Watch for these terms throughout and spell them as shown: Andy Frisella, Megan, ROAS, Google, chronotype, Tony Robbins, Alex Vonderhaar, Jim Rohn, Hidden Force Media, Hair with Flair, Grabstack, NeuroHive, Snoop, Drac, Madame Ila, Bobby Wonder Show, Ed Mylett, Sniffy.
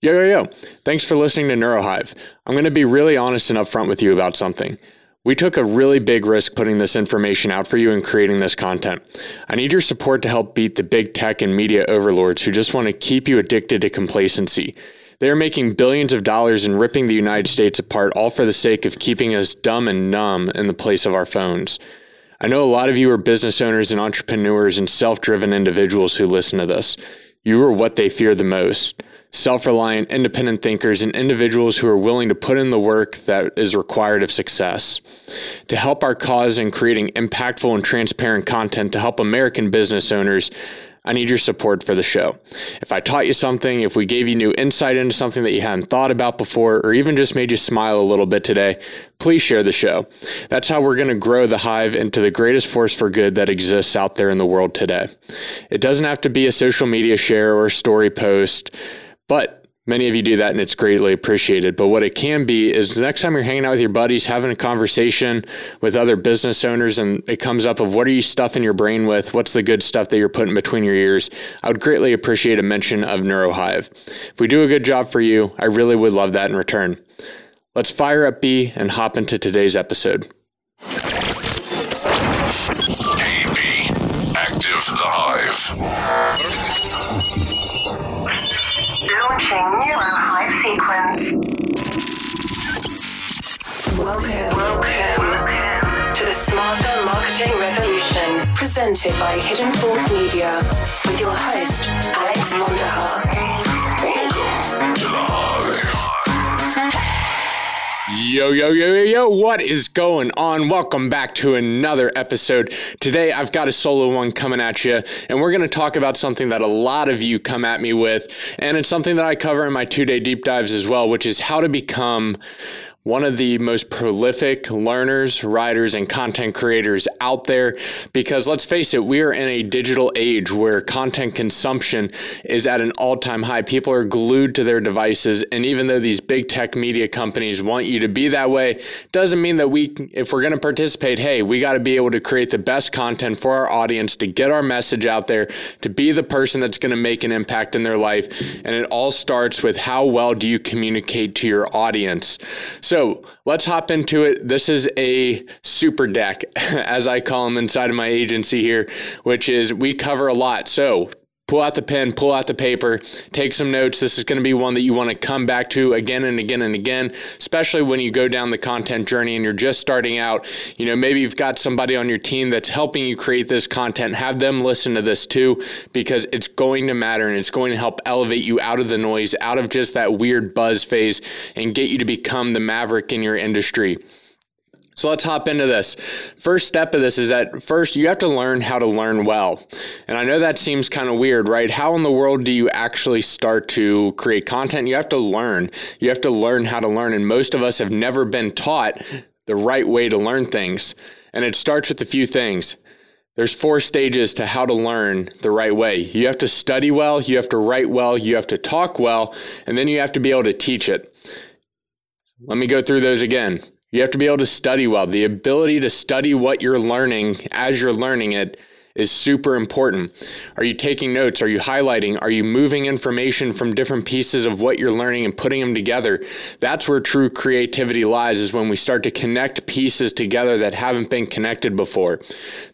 Yo. Thanks for listening to NeuroHive. I'm going to be really honest and upfront with you about something. We took a really big risk putting this information out for you and creating this content. I need your support to help beat the big tech and media overlords who just want to keep you addicted to complacency. They are making billions of dollars and ripping the United States apart, all for the sake of keeping us dumb and numb in the place of our phones. I know a lot of you are business owners and entrepreneurs and self-driven individuals who listen to this. You are what they fear the most. Self-reliant, independent thinkers, and individuals who are willing to put in the work that is required of success. To help our cause in creating impactful and transparent content to help American business owners, I need your support for the show. If I taught you something, if we gave you new insight into something that you hadn't thought about before, or even just made you smile a little bit today, please share the show. That's how we're going to grow the Hive into the greatest force for good that exists out there in the world today. It doesn't have to be a social media share or a story post, but many of you do that and it's greatly appreciated. But what it can be is the next time you're hanging out with your buddies, having a conversation with other business owners, and it comes up of what are you stuffing your brain with? What's the good stuff that you're putting between your ears? I would greatly appreciate a mention of NeuroHive. If we do a good job for you, I really would love that in return. Let's fire up B and hop into today's episode. Hey B, active the Hive. NeuroHive sequence. Welcome to the Smarter Marketing Revolution, presented by Hidden Force Media, with your host, Alex Vonderhaar. Welcome to the Hive. Yo, what is going on? Welcome back to another episode. Today, I've got a solo one coming at you, and we're going to talk about something that a lot of you come at me with, and it's something that I cover in my two-day deep dives as well, which is how to become one of the most prolific learners, writers, and content creators out there, because let's face it, we are in a digital age where content consumption is at an all-time high. People are glued to their devices, and even though these big tech media companies want you to be that way, doesn't mean that if we're going to participate, hey, we got to be able to create the best content for our audience to get our message out there, to be the person that's going to make an impact in their life, and it all starts with how well do you communicate to your audience. So let's hop into it. This is a super deck, as I call them inside of my agency here, which is we cover a lot. So pull out the pen, pull out the paper, take some notes. This is going to be one that you want to come back to again and again and again, especially when you go down the content journey and you're just starting out. You know, maybe you've got somebody on your team that's helping you create this content. Have them listen to this too, because it's going to matter and it's going to help elevate you out of the noise, out of just that weird buzz phase, and get you to become the maverick in your industry. So let's hop into this. First step of this is that first you have to learn how to learn well. And I know that seems kind of weird, right? How in the world do you actually start to create content? You have to learn. You have to learn how to learn. And most of us have never been taught the right way to learn things. And it starts with a few things. There's 4 stages to how to learn the right way. You have to study well, you have to write well, you have to talk well, and then you have to be able to teach it. Let me go through those again. You have to be able to study well. The ability to study what you're learning as you're learning it is super important. Are you taking notes? Are you highlighting? Are you moving information from different pieces of what you're learning and putting them together? That's where true creativity lies, is when we start to connect pieces together that haven't been connected before.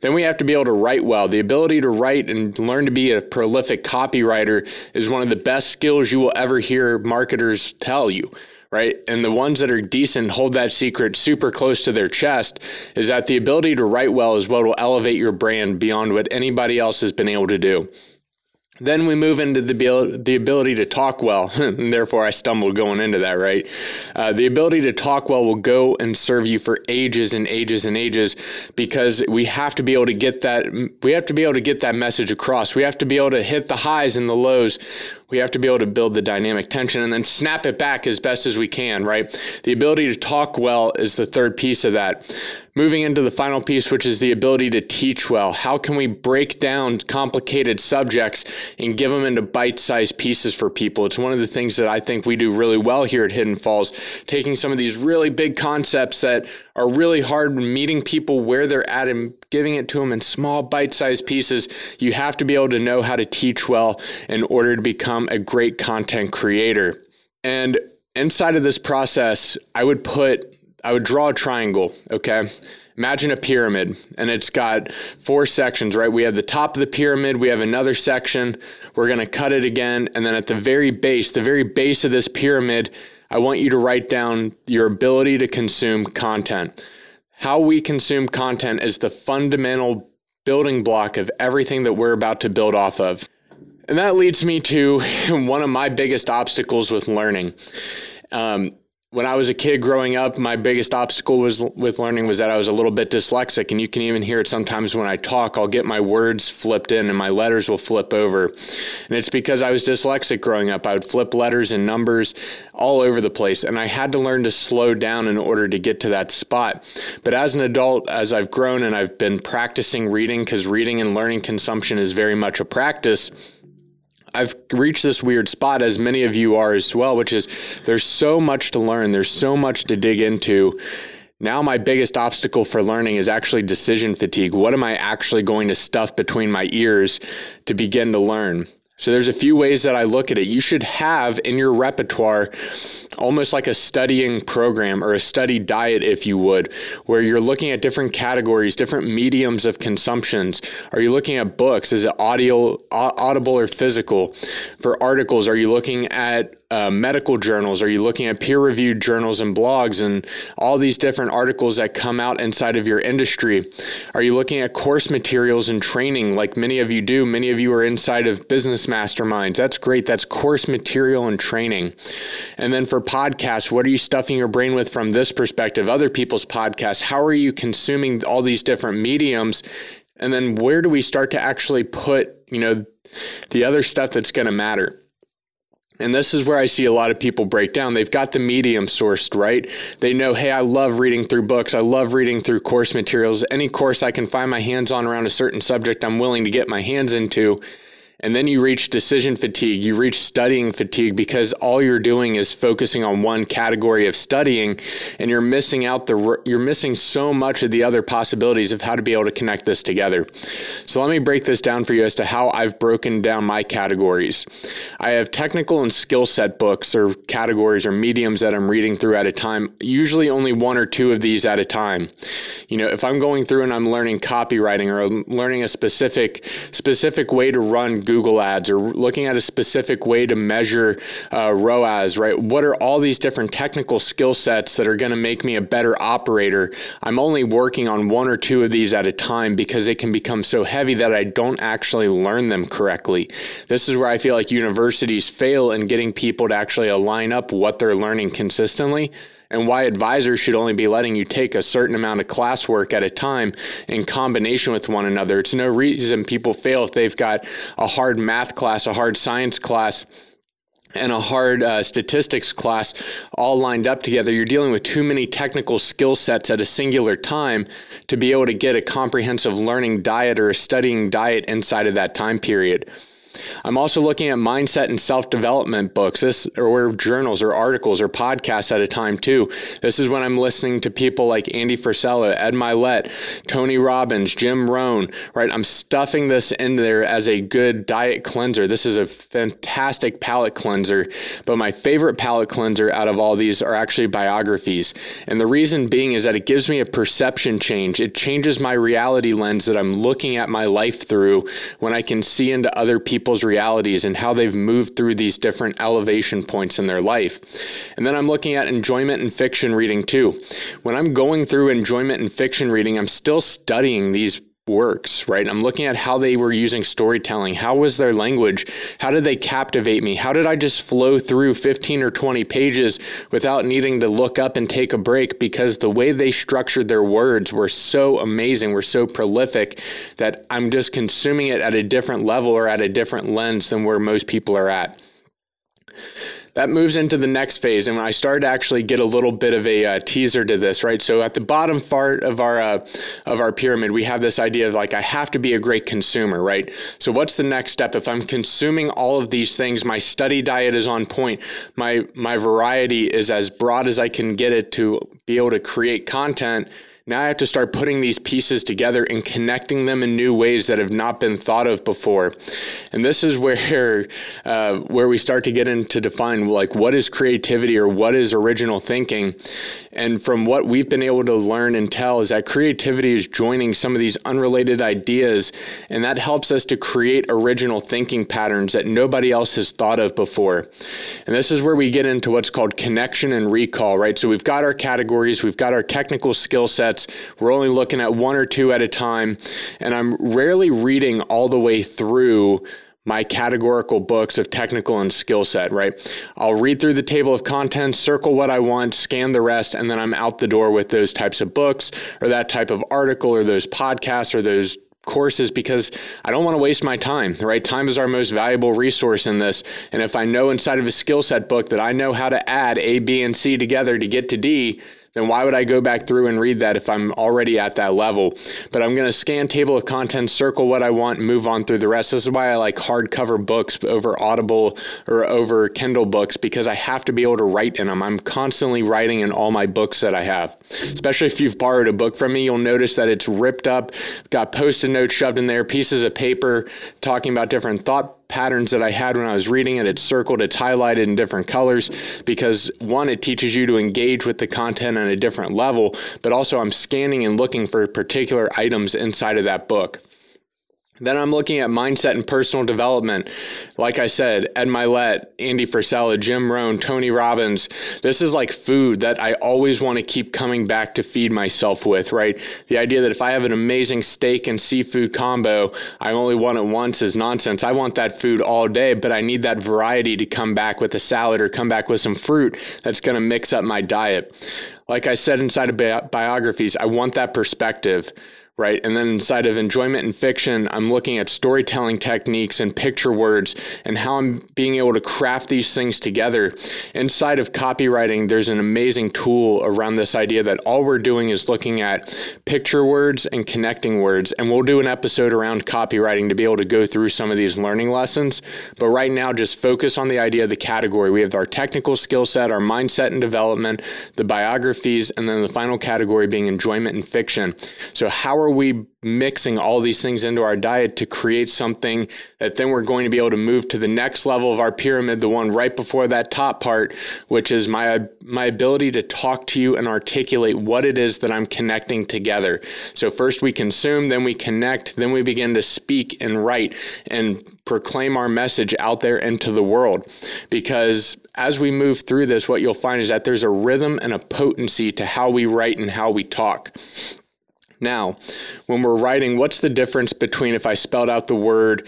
Then we have to be able to write well. The ability to write and learn to be a prolific copywriter is one of the best skills you will ever hear marketers tell you. Right? And the ones that are decent hold that secret super close to their chest, is that the ability to write well is what will elevate your brand beyond what anybody else has been able to do. Then we move into the ability to talk well, and therefore I stumbled going into that, right? The ability to talk well will go and serve you for ages and ages and ages, because we have to be able to get that. We have to be able to get that message across. We have to be able to hit the highs and the lows. We have to be able to build the dynamic tension and then snap it back as best as we can, right? The ability to talk well is the third piece of that. Moving into the final piece, which is the ability to teach well. How can we break down complicated subjects and give them into bite-sized pieces for people? It's one of the things that I think we do really well here at Hidden Falls, taking some of these really big concepts that are really hard, meeting people where they're at and giving it to them in small bite-sized pieces. You have to be able to know how to teach well in order to become a great content creator. And inside of this process, I would draw a triangle, okay? Imagine a pyramid, and it's got four sections, right? We have the top of the pyramid, we have another section, we're gonna cut it again, and then at the very base of this pyramid, I want you to write down your ability to consume content. How we consume content is the fundamental building block of everything that we're about to build off of. And that leads me to one of my biggest obstacles with learning. When I was a kid growing up, my biggest obstacle with learning was that I was a little bit dyslexic, and you can even hear it sometimes when I talk. I'll get my words flipped in and my letters will flip over. And it's because I was dyslexic growing up. I would flip letters and numbers all over the place, and I had to learn to slow down in order to get to that spot. But as an adult, as I've grown and I've been practicing reading, because reading and learning consumption is very much a practice, I've reached this weird spot, as many of you are as well, which is there's so much to learn. There's so much to dig into. Now my biggest obstacle for learning is actually decision fatigue. What am I actually going to stuff between my ears to begin to learn? So there's a few ways that I look at it. You should have in your repertoire almost like a studying program or a study diet, if you would, where you're looking at different categories, different mediums of consumptions. Are you looking at books? Is it audio, audible or physical? For articles, are you looking at medical journals? Are you looking at peer-reviewed journals and blogs and all these different articles that come out inside of your industry? Are you looking at course materials and training like many of you do? Many of you are inside of business masterminds. That's great. That's course material and training. And then for podcasts, what are you stuffing your brain with from this perspective? Other people's podcasts. How are you consuming all these different mediums? And then where do we start to actually put, the other stuff that's going to matter? And this is where I see a lot of people break down. They've got the medium sourced, right? They know, hey, I love reading through books. I love reading through course materials. Any course I can find my hands on around a certain subject, I'm willing to get my hands into. And then you reach decision fatigue. You reach studying fatigue because all you're doing is focusing on one category of studying, and you're missing out you're missing so much of the other possibilities of how to be able to connect this together. So let me break this down for you as to how I've broken down my categories. I have technical and skill set books or categories or mediums that I'm reading through at a time, usually only one or two of these at a time. If I'm going through and I'm learning copywriting or I'm learning a specific way to run Google ads or looking at a specific way to measure ROAS, right? What are all these different technical skill sets that are going to make me a better operator? I'm only working on one or two of these at a time because they can become so heavy that I don't actually learn them correctly. This is where I feel like universities fail in getting people to actually align up what they're learning consistently, and why advisors should only be letting you take a certain amount of classwork at a time in combination with one another. It's no reason people fail if they've got a hard math class, a hard science class, and a hard statistics class all lined up together. You're dealing with too many technical skill sets at a singular time to be able to get a comprehensive learning diet or a studying diet inside of that time period. I'm also looking at mindset and self-development books or journals or articles or podcasts at a time too. This is when I'm listening to people like Andy Frisella, Ed Mylett, Tony Robbins, Jim Rohn, right? I'm stuffing this in there as a good diet cleanser. This is a fantastic palate cleanser, but my favorite palate cleanser out of all these are actually biographies. And the reason being is that it gives me a perception change. It changes my reality lens that I'm looking at my life through when I can see into other people's realities and how they've moved through these different elevation points in their life. And then I'm looking at enjoyment and fiction reading too. When I'm going through enjoyment and fiction reading, I'm still studying these works, right? I'm looking at how they were using storytelling. How was their language? How did they captivate me? How did I just flow through 15 or 20 pages without needing to look up and take a break? Because the way they structured their words were so amazing, were so prolific that I'm just consuming it at a different level or at a different lens than where most people are at. That moves into the next phase, and I started to actually get a little bit of a teaser to this, right? So at the bottom part of our pyramid, we have this idea of like, I have to be a great consumer, right? So what's the next step? If I'm consuming all of these things, my study diet is on point, my variety is as broad as I can get it to be able to create content. Now I have to start putting these pieces together and connecting them in new ways that have not been thought of before. And this is where we start to get into define, like, what is creativity or what is original thinking? And from what we've been able to learn and tell is that creativity is joining some of these unrelated ideas, and that helps us to create original thinking patterns that nobody else has thought of before. And this is where we get into what's called connection and recall, right? So we've got our categories, we've got our technical skill sets. We're only looking at one or two at a time, and I'm rarely reading all the way through my categorical books of technical and skill set, right? I'll read through the table of contents, circle what I want, scan the rest, and then I'm out the door with those types of books or that type of article or those podcasts or those courses, because I don't want to waste my time, right? Time is our most valuable resource in this. And if I know inside of a skill set book that I know how to add A, B, and C together to get to D, then why would I go back through and read that if I'm already at that level? But I'm going to scan table of contents, circle what I want, move on through the rest. This is why I like hardcover books over Audible or over Kindle books, because I have to be able to write in them. I'm constantly writing in all my books that I have. Especially if you've borrowed a book from me, you'll notice that it's ripped up, got Post-it notes shoved in there, pieces of paper talking about different thought patterns that I had when I was reading it. It's circled, it's highlighted in different colors, because one, it teaches you to engage with the content on a different level, but also I'm scanning and looking for particular items inside of that book. Then I'm looking at mindset and personal development. Like I said, Ed Mylett, Andy Frisella, Jim Rohn, Tony Robbins. This is like food that I always want to keep coming back to feed myself with, right? The idea that if I have an amazing steak and seafood combo, I only want it once is nonsense. I want that food all day, but I need that variety to come back with a salad or come back with some fruit that's going to mix up my diet. Like I said, inside of biographies, I want that perspective. Right. And then inside of enjoyment and fiction, I'm looking at storytelling techniques and picture words and how I'm being able to craft these things together. Inside of copywriting, there's an amazing tool around this idea that all we're doing is looking at picture words and connecting words. And we'll do an episode around copywriting to be able to go through some of these learning lessons. But right now, just focus on the idea of the category. We have our technical skill set, our mindset and development, the biographies, and then the final category being enjoyment and fiction. So how are we mixing all these things into our diet to create something that then we're going to be able to move to the next level of our pyramid, the one right before that top part, which is my ability to talk to you and articulate what it is that I'm connecting together. So first we consume, then we connect, then we begin to speak and write and proclaim our message out there into the world. Because as we move through this, what you'll find is that there's a rhythm and a potency to how we write and how we talk. Now, when we're writing, what's the difference between if I spelled out the word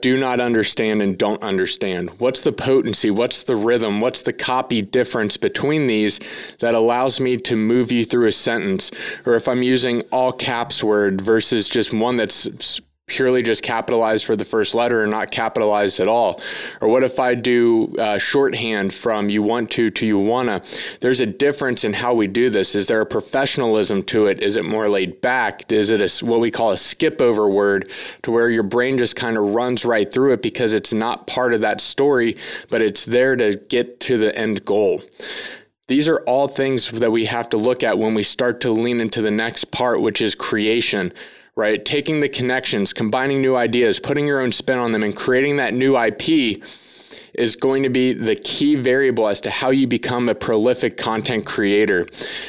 do not understand and don't understand? What's the potency? What's the rhythm? What's the copy difference between these that allows me to move you through a sentence? Or if I'm using all caps word versus just one that's purely just capitalized for the first letter and not capitalized at all? Or what if I do shorthand from you want to you wanna? There's a difference in how we do this. Is there a professionalism to it? Is it more laid back? Is it what we call a skip over word, to where your brain just kind of runs right through it because it's not part of that story, but it's there to get to the end goal? These are all things that we have to look at when we start to lean into the next part, which is creation. Right? Taking the connections, combining new ideas, putting your own spin on them, and creating that new IP is going to be the key variable as to how you become a prolific content creator.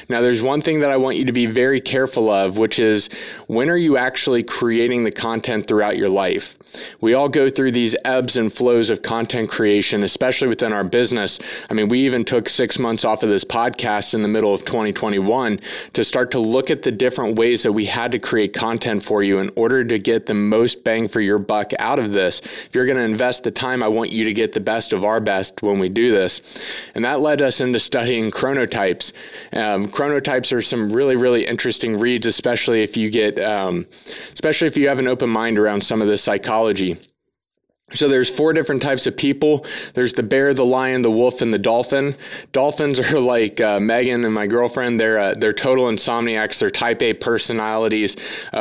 Now, there's one thing that I want you to be very careful of, which is when are you actually creating the content throughout your life? We all go through these ebbs and flows of content creation, especially within our business. I mean, we even took 6 months off of this podcast in the middle of 2021 to start to look at the different ways that we had to create content for you in order to get the most bang for your buck out of this. If you're going to invest the time, I want you to get the best of our best when we do this. And that led us into studying chronotypes. Chronotypes are some really, really interesting reads, especially if you have an open mind around some of this psychology. So there's 4 different types of people. There's the bear, the lion, the wolf, and the dolphin. Dolphins are like Megan and my girlfriend. They're total insomniacs. They're type A personalities.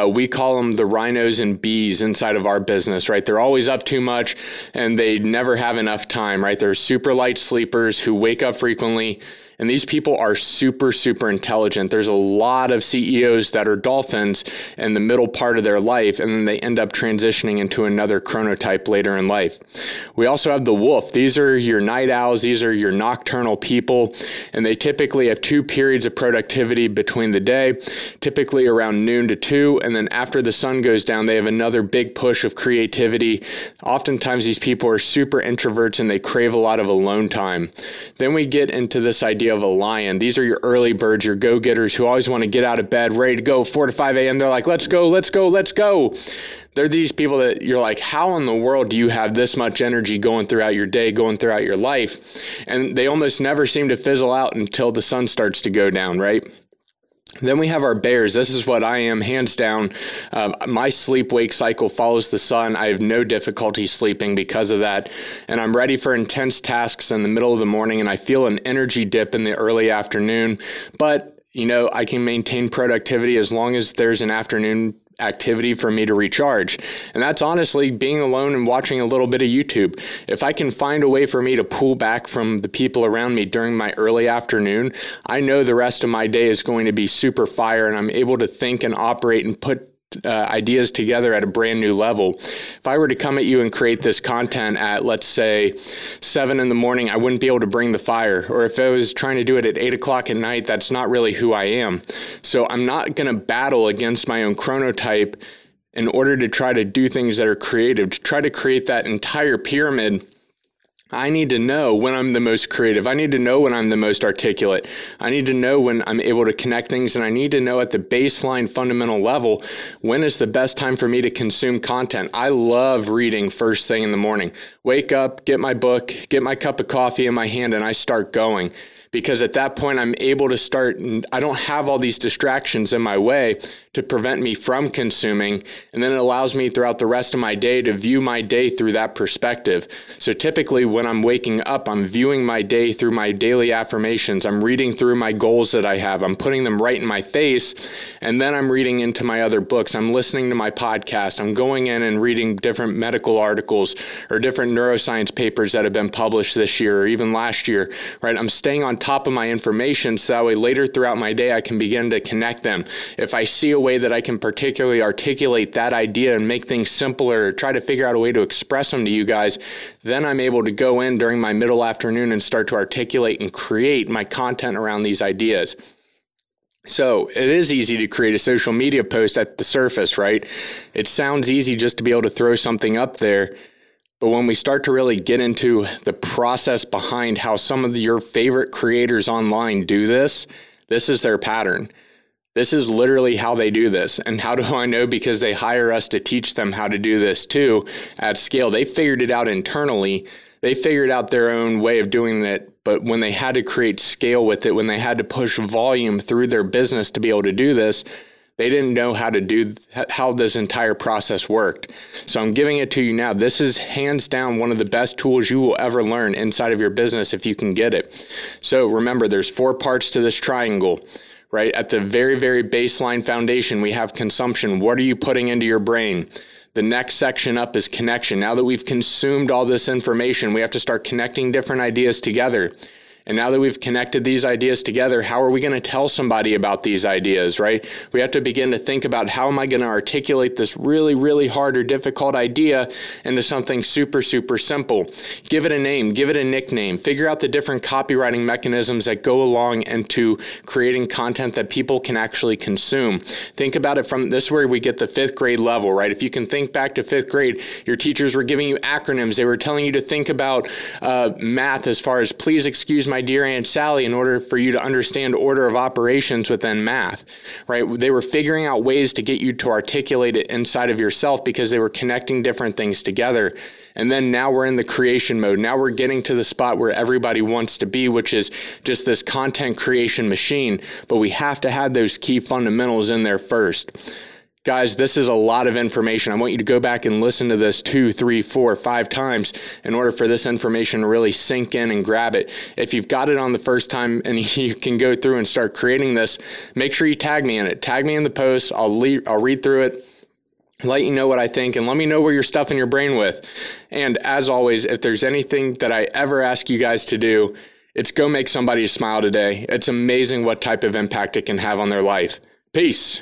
We call them the rhinos and bees inside of our business, right? They're always up too much and they never have enough time, right? They're super light sleepers who wake up frequently And these people are super, super intelligent. There's a lot of CEOs that are dolphins in the middle part of their life, and then they end up transitioning into another chronotype later in life. We also have the wolf. These are your night owls. These are your nocturnal people, and they typically have two periods of productivity between the day, typically around noon to 2, and then after the sun goes down, they have another big push of creativity. Oftentimes, these people are super introverts, and they crave a lot of alone time. Then we get into this idea of a lion. These are your early birds, your go-getters who always want to get out of bed, ready to go 4 to 5 a.m. They're like, let's go, let's go, let's go. They're these people that you're like, how in the world do you have this much energy going throughout your day, going throughout your life? And they almost never seem to fizzle out until the sun starts to go down, right? Then we have our bears. This is what I am, hands down. My sleep-wake cycle follows the sun. I have no difficulty sleeping because of that. And I'm ready for intense tasks in the middle of the morning, and I feel an energy dip in the early afternoon. But, you know, I can maintain productivity as long as there's an afternoon activity for me to recharge. And that's honestly being alone and watching a little bit of YouTube. If I can find a way for me to pull back from the people around me during my early afternoon, I know the rest of my day is going to be super fire, and I'm able to think and operate and put ideas together at a brand new level. If I were to come at you and create this content at, let's say, 7 in the morning, I wouldn't be able to bring the fire. Or if I was trying to do it at 8 o'clock at night, that's not really who I am. So I'm not going to battle against my own chronotype in order to try to do things that are creative. To try to create that entire pyramid, I need to know when I'm the most creative. I need to know when I'm the most articulate. I need to know when I'm able to connect things, and I need to know at the baseline fundamental level, when is the best time for me to consume content. I love reading first thing in the morning. Wake up, get my book, get my cup of coffee in my hand, and I start going. Because at that point, I'm able to start, and I don't have all these distractions in my way to prevent me from consuming. And then it allows me throughout the rest of my day to view my day through that perspective. So typically when I'm waking up, I'm viewing my day through my daily affirmations. I'm reading through my goals that I have. I'm putting them right in my face. And then I'm reading into my other books. I'm listening to my podcast. I'm going in and reading different medical articles or different neuroscience papers that have been published this year or even last year, right? I'm staying on top of my information so that way later throughout my day I can begin to connect them. If I see a way that I can particularly articulate that idea and make things simpler, or try to figure out a way to express them to you guys, then I'm able to go in during my middle afternoon and start to articulate and create my content around these ideas. So it is easy to create a social media post at the surface, right? It sounds easy just to be able to throw something up there. But when we start to really get into the process behind how some of your favorite creators online do this, this is their pattern. This is literally how they do this. And how do I know? Because they hire us to teach them how to do this too at scale. They figured it out internally. They figured out their own way of doing it. But when they had to create scale with it, when they had to push volume through their business to be able to do this, they didn't know how to do how this entire process worked. So I'm giving it to you now. This is hands down one of the best tools you will ever learn inside of your business if you can get it. So remember, there's 4 parts to this triangle, right? At the very, very baseline foundation, we have consumption. What are you putting into your brain? The next section up is connection. Now that we've consumed all this information, we have to start connecting different ideas together. And now that we've connected these ideas together, how are we going to tell somebody about these ideas, right? We have to begin to think about how am I going to articulate this really, really hard or difficult idea into something super, super simple. Give it a name, give it a nickname, figure out the different copywriting mechanisms that go along into creating content that people can actually consume. Think about it from this is where we get the 5th grade level, right? If you can think back to 5th grade, your teachers were giving you acronyms. They were telling you to think about math as far as please excuse my dear Aunt Sally in order for you to understand order of operations within math, right? They were figuring out ways to get you to articulate it inside of yourself because they were connecting different things together. And then now we're in the creation mode. Now we're getting to the spot where everybody wants to be, which is just this content creation machine. But we have to have those key fundamentals in there first. Guys, this is a lot of information. I want you to go back and listen to this 2, 3, 4, 5 times in order for this information to really sink in and grab it. If you've got it on the first time and you can go through and start creating this, make sure you tag me in it. Tag me in the post. I'll read through it. Let you know what I think and let me know where you're stuffing your brain with. And as always, if there's anything that I ever ask you guys to do, It's go make somebody smile today. It's amazing what type of impact it can have on their life. Peace.